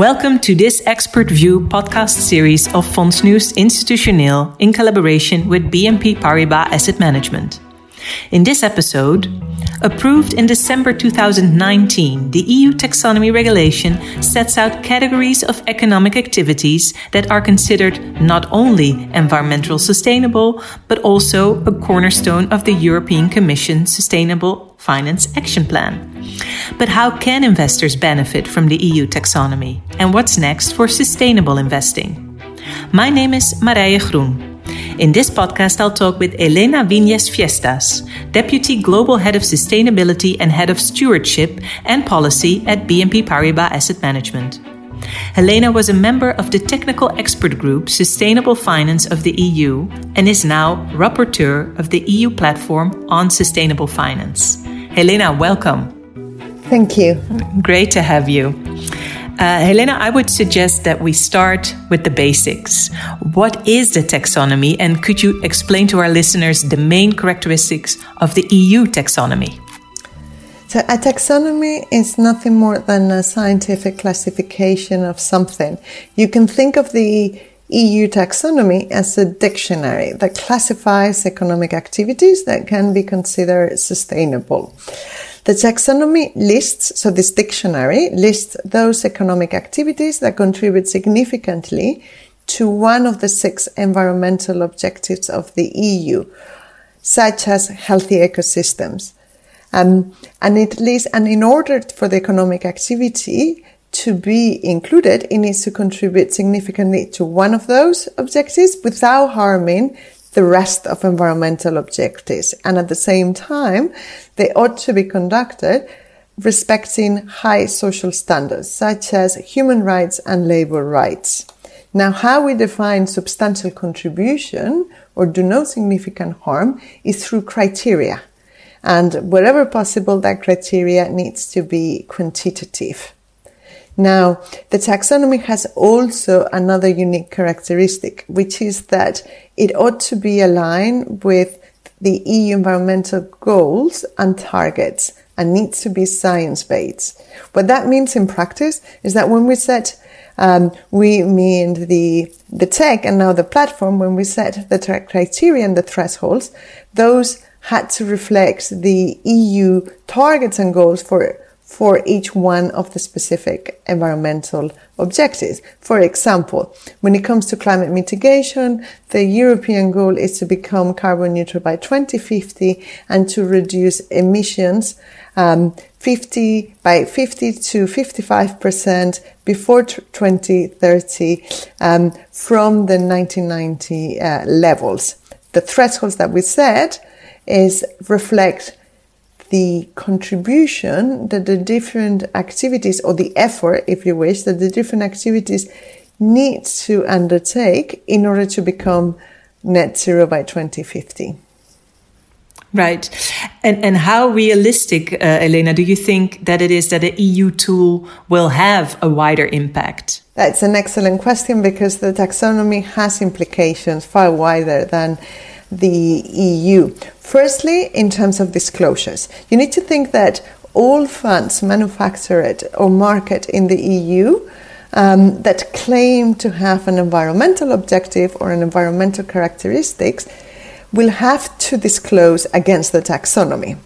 Welcome to this Expert View podcast series of Fondsnieuws Institutioneel in collaboration with BNP Paribas Asset Management. In this episode, approved in December 2019, the EU Taxonomy Regulation sets out categories of economic activities that are considered not only environmental sustainable, but also a cornerstone of the European Commission Sustainable Finance Action Plan. But how can investors benefit from the EU Taxonomy? And what's next for sustainable investing? My name is Marije Groen. In this podcast, I'll talk with Helena Viñes Fiestas, Deputy Global Head of Sustainability and Head of Stewardship and Policy at BNP Paribas Asset Management. Helena was a member of the Technical Expert Group Sustainable Finance of the EU and is now Rapporteur of the EU Platform on Sustainable Finance. Helena, welcome. Thank you. Great to have you. Helena, I would suggest that we start with the basics. What is the taxonomy, and could you explain to our listeners the main characteristics of the EU taxonomy? So a taxonomy is nothing more than a scientific classification of something. You can think of the EU taxonomy as a dictionary that classifies economic activities that can be considered sustainable. The taxonomy lists, so this dictionary lists those economic activities that contribute significantly to one of the six environmental objectives of the EU, such as healthy ecosystems. And it lists, and in order for the economic activity to be included, it needs to contribute significantly to one of those objectives without harming the rest of environmental objectives. And at the same time, they ought to be conducted respecting high social standards, such as human rights and labor rights. Now, how we define substantial contribution or do no significant harm is through criteria. And wherever possible, that criteria needs to be quantitative. Now, the taxonomy has also another unique characteristic, which is that it ought to be aligned with the EU environmental goals and targets and needs to be science-based. What that means in practice is that when we set, we mean the tech and now the platform, when we set the criteria and the thresholds, those had to reflect the EU targets and goals for each one of the specific environmental objectives. For example, when it comes to climate mitigation, the European goal is to become carbon neutral by 2050 and to reduce emissions 50 to 55% before 2030 from the 1990 levels. The thresholds that we set reflect the contribution that the different activities, or the effort, if you wish, that the different activities need to undertake in order to become net zero by 2050. Right. And how realistic, Helena, do you think that it is that the EU tool will have a wider impact? That's an excellent question, because the taxonomy has implications far wider than the EU. Firstly, in terms of disclosures, you need to think that all funds manufactured or marketed in the EU that claim to have an environmental objective or an environmental characteristics will have to disclose against the taxonomy.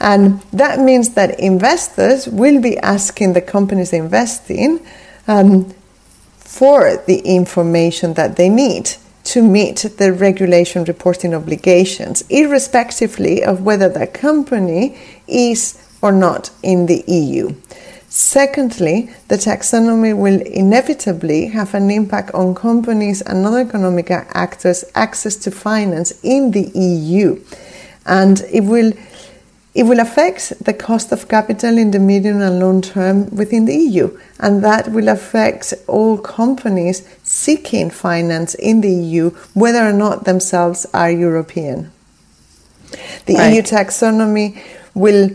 And that means that investors will be asking the companies they invest in for the information that they need to meet the regulation reporting obligations, irrespectively of whether the company is or not in the EU. Secondly, the taxonomy will inevitably have an impact on companies and other economic actors' access to finance in the EU. And it will affect the cost of capital in the medium and long term within the EU. And that will affect all companies seeking finance in the EU, whether or not themselves are European. The Right. EU taxonomy will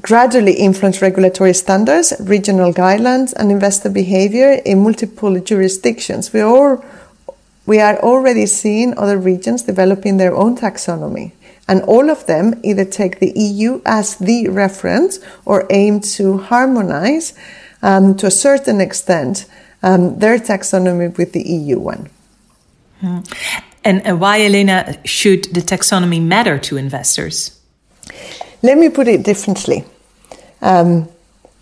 gradually influence regulatory standards, regional guidelines, and investor behavior in multiple jurisdictions. We are already seeing other regions developing their own taxonomy. And all of them either take the EU as the reference or aim to harmonize to a certain extent, their taxonomy with the EU one. Hmm. And why, Helena, should the taxonomy matter to investors? Let me put it differently.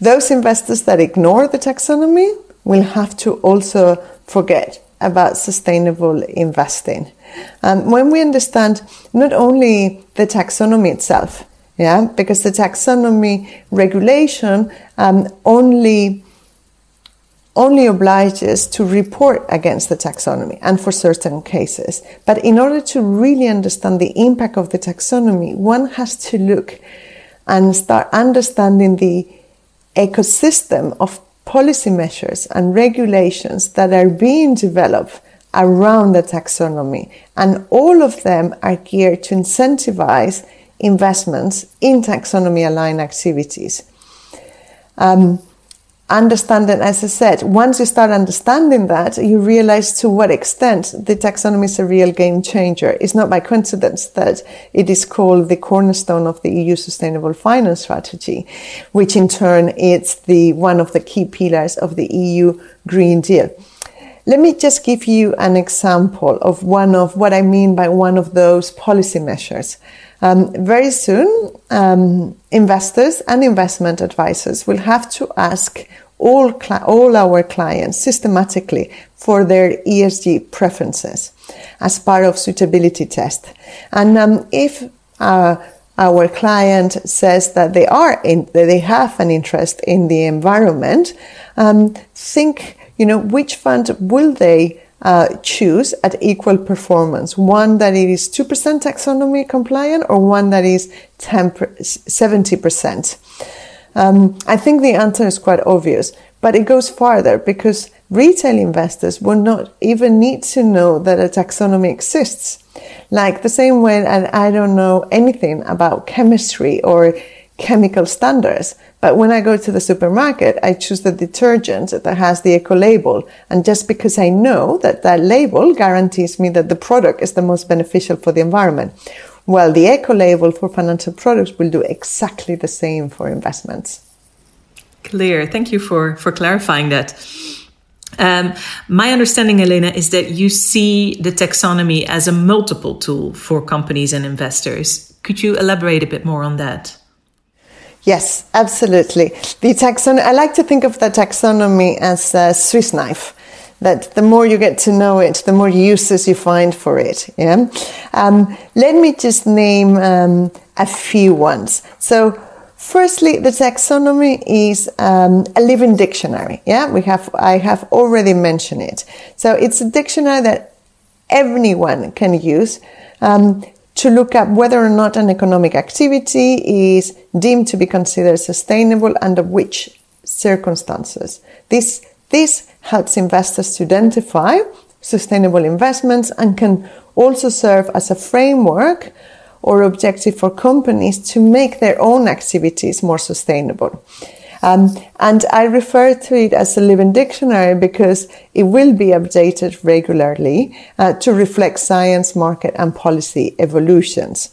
Those investors that ignore the taxonomy will have to also forget about sustainable investing. When we understand not only the taxonomy itself, because the taxonomy regulation only obliges to report against the taxonomy and for certain cases. But in order to really understand the impact of the taxonomy, one has to look and start understanding the ecosystem of policy measures and regulations that are being developed around the taxonomy. And all of them are geared to incentivize investments in taxonomy-aligned activities. Understanding, as I said, once you start understanding that, you realize to what extent the taxonomy is a real game changer. It's not by coincidence that it is called the cornerstone of the EU Sustainable Finance Strategy, which in turn is one of the key pillars of the EU Green Deal. Let me just give you an example of one of what I mean by one of those policy measures. Very soon, investors and investment advisors will have to ask all our clients systematically for their ESG preferences as part of suitability test. And if our client says that they have an interest in the environment, think, which fund will they choose at equal performance, one that it is 2% taxonomy compliant or one that is 70%. I think the answer is quite obvious, but it goes farther because retail investors will not even need to know that a taxonomy exists. Like the same way that I don't know anything about chemistry or chemical standards, but when I go to the supermarket, I choose the detergent that has the eco label, and just because I know that that label guarantees me that the product is the most beneficial for the environment. Well, the eco label for financial products will do exactly the same for investments. Clear. Thank you for clarifying that. My understanding, Helena, is that you see the taxonomy as a multiple tool for companies and investors. Could you elaborate a bit more on that? Yes, absolutely. I like to think of the taxonomy as a Swiss knife, that the more you get to know it, the more uses you find for it. Yeah? Let me just name a few ones. So firstly, the taxonomy is a living dictionary. Yeah, I have already mentioned it. So it's a dictionary that everyone can use to look up whether or not an economic activity is deemed to be considered sustainable under which circumstances. This helps investors to identify sustainable investments and can also serve as a framework or objective for companies to make their own activities more sustainable. And I refer to it as a living dictionary because it will be updated regularly to reflect science, market and policy evolutions.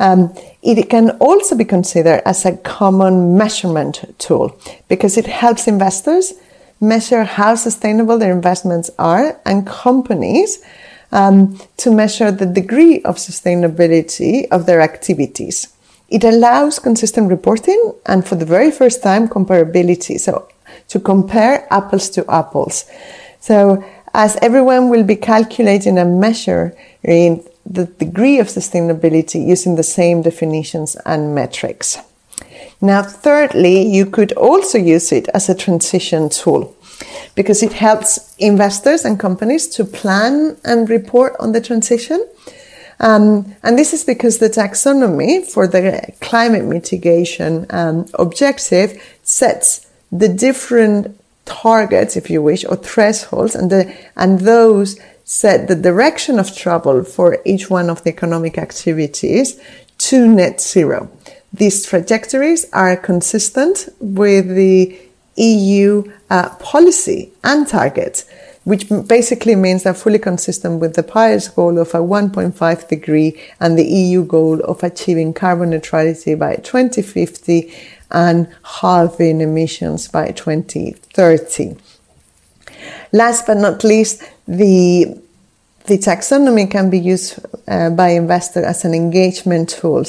It can also be considered as a common measurement tool because it helps investors measure how sustainable their investments are and companies to measure the degree of sustainability of their activities. It allows consistent reporting and for the very first time comparability. So to compare apples to apples. So as everyone will be calculating and measuring the degree of sustainability using the same definitions and metrics. Now, thirdly, you could also use it as a transition tool because it helps investors and companies to plan and report on the transition. And this is because the taxonomy for the climate mitigation objective sets the different targets, if you wish, or thresholds, and those set the direction of travel for each one of the economic activities to net zero. These trajectories are consistent with the EU policy and targets, which basically means they're fully consistent with the Paris goal of a 1.5 degree and the EU goal of achieving carbon neutrality by 2050 and halving emissions by 2030. Last but not least, the taxonomy can be used by investors as an engagement tool.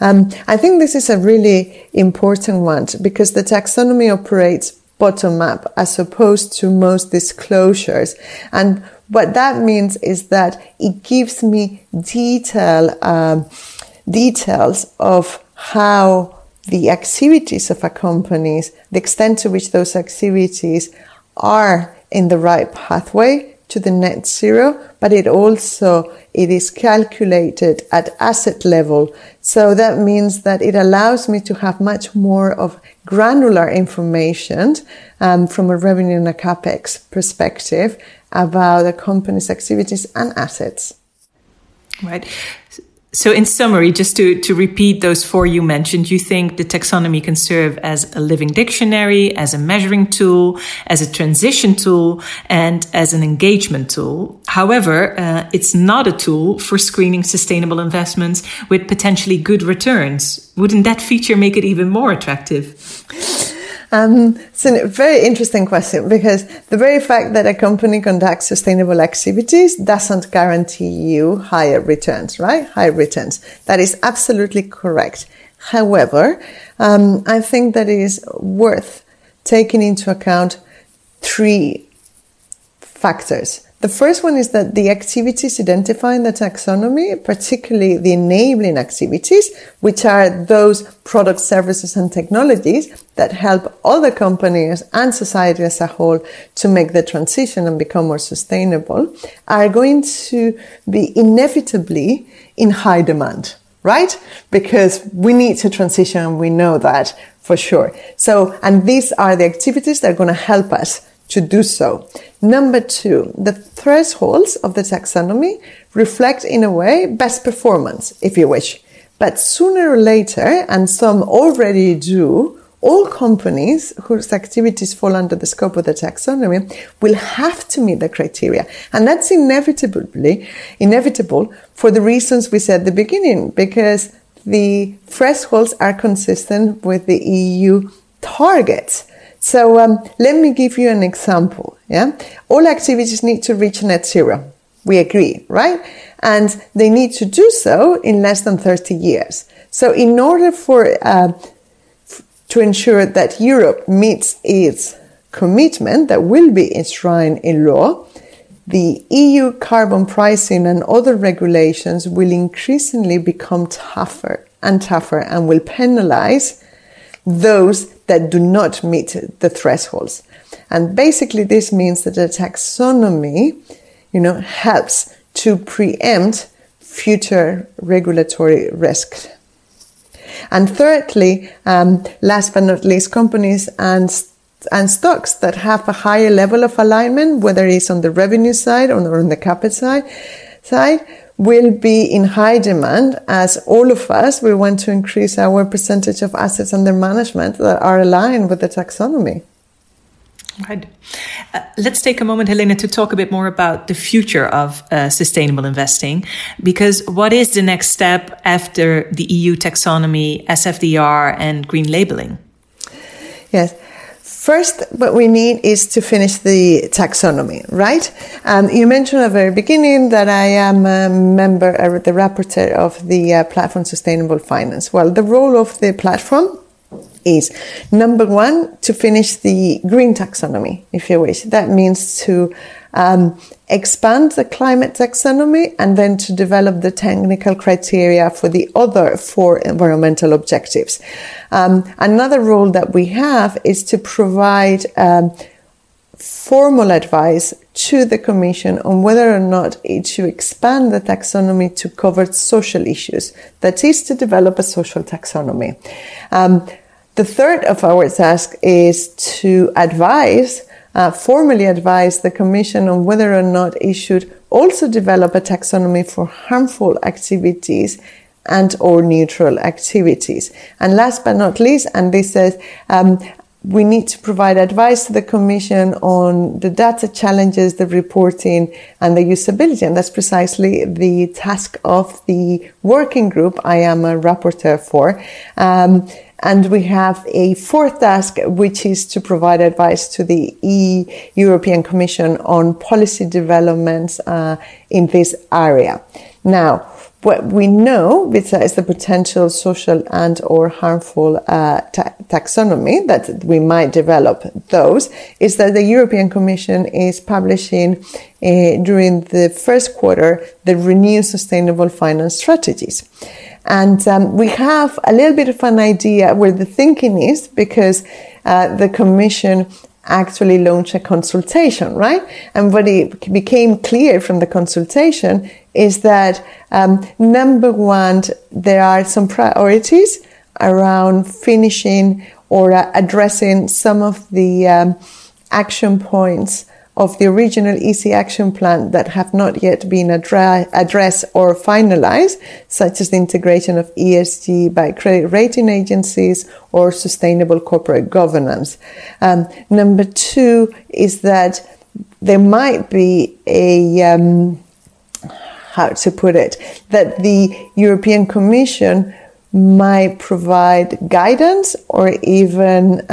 I think this is a really important one because the taxonomy operates bottom up as opposed to most disclosures. And what that means is that it gives me details of how the activities of a company, the extent to which those activities are in the right pathway to the net zero, but it is calculated at asset level. So that means that it allows me to have much more of granular information from a revenue and a capex perspective about a company's activities and assets. Right. So in summary, just to repeat those four you mentioned, you think the taxonomy can serve as a living dictionary, as a measuring tool, as a transition tool, and as an engagement tool. However, it's not a tool for screening sustainable investments with potentially good returns. Wouldn't that feature make it even more attractive? It's a very interesting question because the very fact that a company conducts sustainable activities doesn't guarantee you higher returns, right? Higher returns. That is absolutely correct. However, I think that it is worth taking into account three factors. The first one is that the activities identified in the taxonomy, particularly the enabling activities, which are those products, services, and technologies that help other companies and society as a whole to make the transition and become more sustainable, are going to be inevitably in high demand, right? Because we need to transition, and we know that for sure. So, and these are the activities that are going to help us to do so. Number two, the thresholds of the taxonomy reflect in a way best performance, if you wish. But sooner or later, and some already do, all companies whose activities fall under the scope of the taxonomy will have to meet the criteria. And that's inevitable for the reasons we said at the beginning, because the thresholds are consistent with the EU targets. So let me give you an example. Yeah, all activities need to reach net zero. We agree, right? And they need to do so in less than 30 years. So in order for to ensure that Europe meets its commitment that will be enshrined in law, the EU carbon pricing and other regulations will increasingly become tougher and tougher and will penalize those that do not meet the thresholds. And basically this means that the taxonomy, helps to preempt future regulatory risks. And thirdly, last but not least, companies and stocks that have a higher level of alignment, whether it's on the revenue side or on the capital side, will be in high demand, as all of us, we want to increase our percentage of assets under management that are aligned with the taxonomy. Right. Let's take a moment, Helena, to talk a bit more about the future of sustainable investing, because what is the next step after the EU taxonomy, SFDR and green labeling? Yes. First, what we need is to finish the taxonomy, right? You mentioned at the very beginning that I am a member, the rapporteur of the Platform Sustainable Finance. Well, the role of the platform is, number one, to finish the green taxonomy, if you wish. That means to expand the climate taxonomy and then to develop the technical criteria for the other four environmental objectives. Another role that we have is to provide formal advice to the Commission on whether or not it should expand the taxonomy to cover social issues. That is, to develop a social taxonomy. The third of our task is to formally advise the Commission on whether or not it should also develop a taxonomy for harmful activities and or neutral activities. And last but not least, and this is We need to provide advice to the Commission on the data challenges, the reporting and the usability. And that's precisely the task of the working group I am a rapporteur for. And we have a fourth task, which is to provide advice to the European Commission on policy developments in this area. Now, what we know is the potential social and or harmful taxonomy that we might develop those is that the European Commission is publishing during the first quarter the renewed sustainable finance strategies. And we have a little bit of an idea where the thinking is because the Commission actually launched a consultation, right? And what it became clear from the consultation is that number one, there are some priorities around finishing or addressing some of the action points of the original EC action plan that have not yet been addressed or finalized, such as the integration of ESG by credit rating agencies or sustainable corporate governance. Number two is that there might be a, how to put it, that the European Commission might provide guidance or even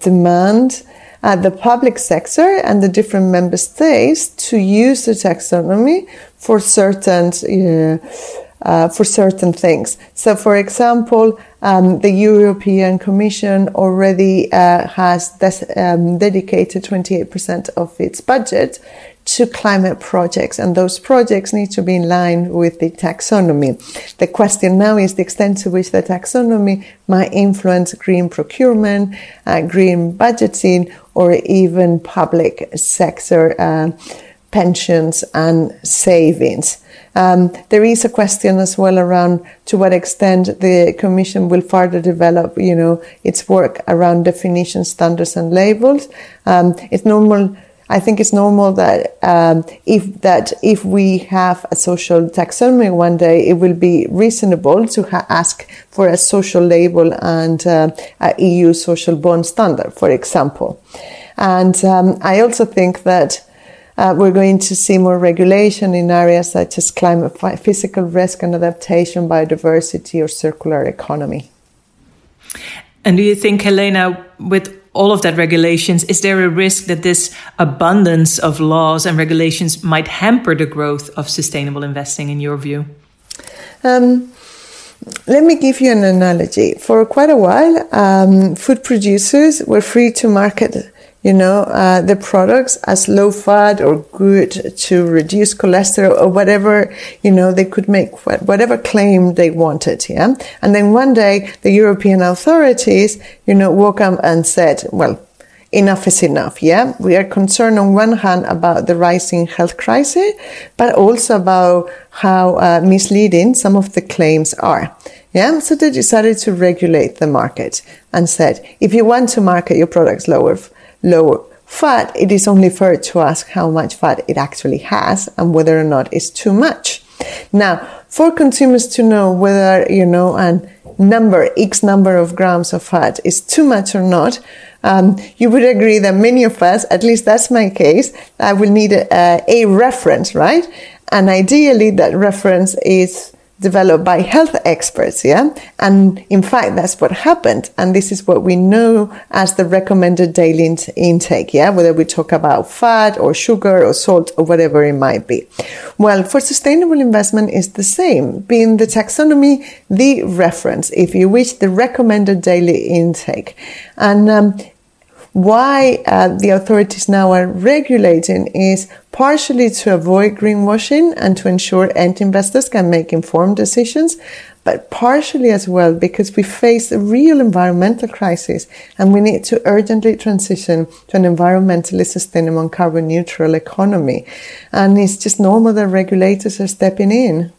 demand the public sector and the different member states to use the taxonomy for certain things. So, for example, the European Commission already has dedicated 28% of its budget to climate projects, and those projects need to be in line with the taxonomy. The question now is the extent to which the taxonomy might influence green procurement, green budgeting, or even public sector pensions and savings. There is a question as well around to what extent the Commission will further develop, its work around definitions, standards, and labels. I think it's normal that if we have a social taxonomy one day, it will be reasonable to ask for a social label and a EU social bond standard, for example. And I also think that we're going to see more regulation in areas such as climate, physical risk and adaptation, biodiversity or circular economy. And do you think, Helena, with all of that regulations, is there a risk that this abundance of laws and regulations might hamper the growth of sustainable investing in your view? Let me give you an analogy. For quite a while, food producers were free to market the products as low fat or good to reduce cholesterol or whatever, they could make whatever claim they wanted. Yeah. And then one day the European authorities, woke up and said, well, enough is enough. Yeah. We are concerned on one hand about the rising health crisis, but also about how misleading some of the claims are. Yeah. So they decided to regulate the market and said, if you want to market your products lower fat, it is only fair to ask how much fat it actually has and whether or not it's too much. Now, for consumers to know whether, X number of grams of fat is too much or not, you would agree that many of us, at least that's my case, I will need a reference, right? And ideally that reference is developed by health experts, yeah? And in fact, that's what happened. And this is what we know as the recommended daily intake, yeah? Whether we talk about fat or sugar or salt or whatever it might be. Well, for sustainable investment it's the same, being the taxonomy, the reference, if you wish, the recommended daily intake. And why the authorities now are regulating is partially to avoid greenwashing and to ensure end investors can make informed decisions, but partially as well because we face a real environmental crisis and we need to urgently transition to an environmentally sustainable and carbon neutral economy. And it's just normal that regulators are stepping in.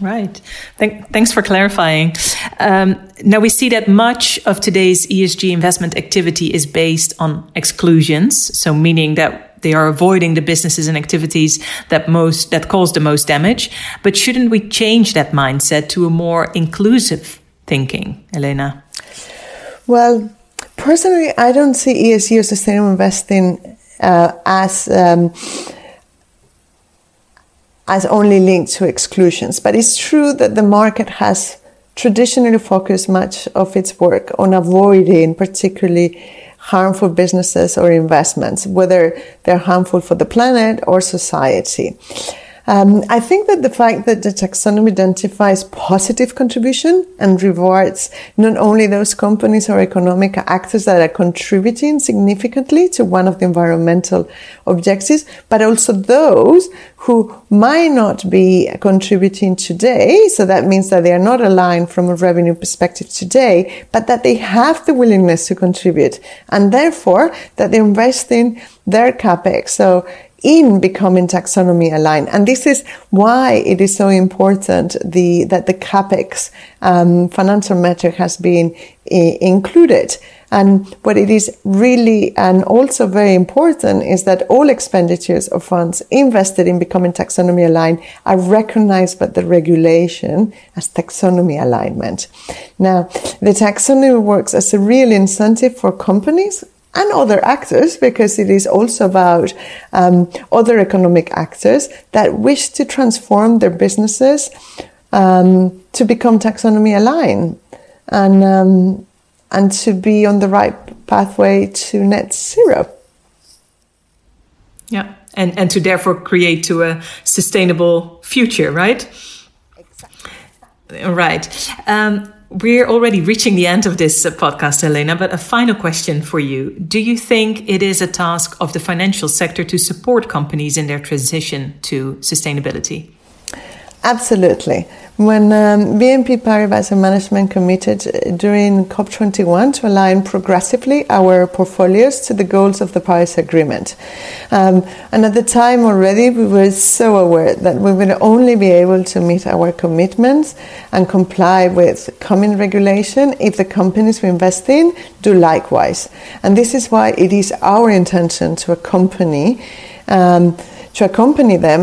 Right. Thanks for clarifying. Now we see that much of today's ESG investment activity is based on exclusions. So meaning that they are avoiding the businesses and activities that cause the most damage. But shouldn't we change that mindset to a more inclusive thinking, Helena? Well, Personally, I don't see ESG or sustainable investing as only linked to exclusions. But it's true that the market has traditionally focused much of its work on avoiding particularly harmful businesses or investments, whether they're harmful for the planet or society. I think that the fact that the taxonomy identifies positive contribution and rewards not only those companies or economic actors that are contributing significantly to one of the environmental objectives, but also those who might not be contributing today. So that means that they are not aligned from a revenue perspective today, but that they have the willingness to contribute, and therefore that they're investing their capex. So in becoming taxonomy aligned. And this is why it is so important that the CAPEX financial metric has been included. And what it is really and also very important is that all expenditures or funds invested in becoming taxonomy aligned are recognized by the regulation as taxonomy alignment. Now, the taxonomy works as a real incentive for companies and other actors, because it is also about other economic actors that wish to transform their businesses to become taxonomy aligned and to be on the right pathway to net zero. Yeah, and to therefore create to a sustainable future, right? Exactly. Right. We're already reaching the end of this podcast, Helena, but a final question for you. Do you think it is a task of the financial sector to support companies in their transition to sustainability? Absolutely. When BNP Paribas Asset Management committed during COP21 to align progressively our portfolios to the goals of the Paris Agreement. And at the time already, we were so aware that we would only be able to meet our commitments and comply with common regulation if the companies we invest in do likewise. And this is why it is our intention to accompany them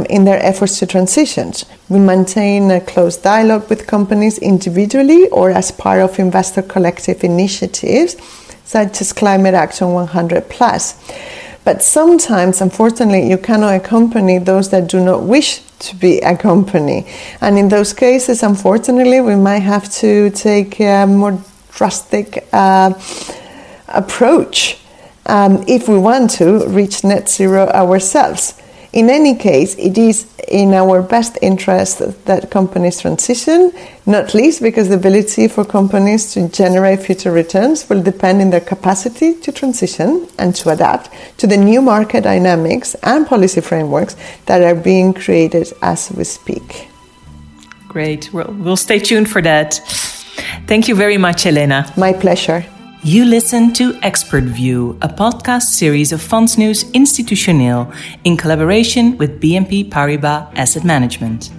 in their efforts to transition. We maintain a close dialogue with companies individually or as part of investor collective initiatives such as Climate Action 100+. But sometimes, unfortunately, you cannot accompany those that do not wish to be accompanied. And in those cases, unfortunately, we might have to take a more drastic approach if we want to reach net zero ourselves. In any case, it is in our best interest that companies transition, not least because the ability for companies to generate future returns will depend on their capacity to transition and to adapt to the new market dynamics and policy frameworks that are being created as we speak. Great. Well, we'll stay tuned for that. Thank you very much, Helena. My pleasure. You listen to Expert View, a podcast series of Fondsnieuws Institutioneel in collaboration with BNP Paribas Asset Management.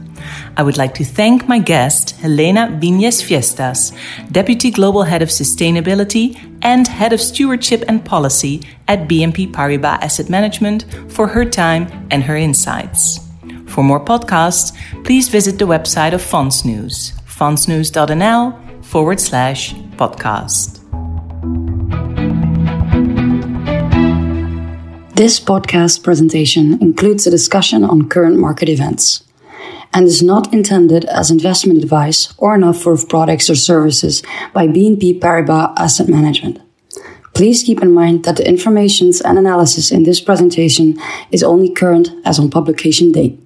I would like to thank my guest, Helena Viñes Fiestas, Deputy Global Head of Sustainability and Head of Stewardship and Policy at BNP Paribas Asset Management, for her time and her insights. For more podcasts, please visit the website of Fondsnieuws, fondsnews.nl/podcast. This podcast presentation includes a discussion on current market events and is not intended as investment advice or an offer of products or services by BNP Paribas Asset Management. Please keep in mind that the information and analysis in this presentation is only current as on publication date.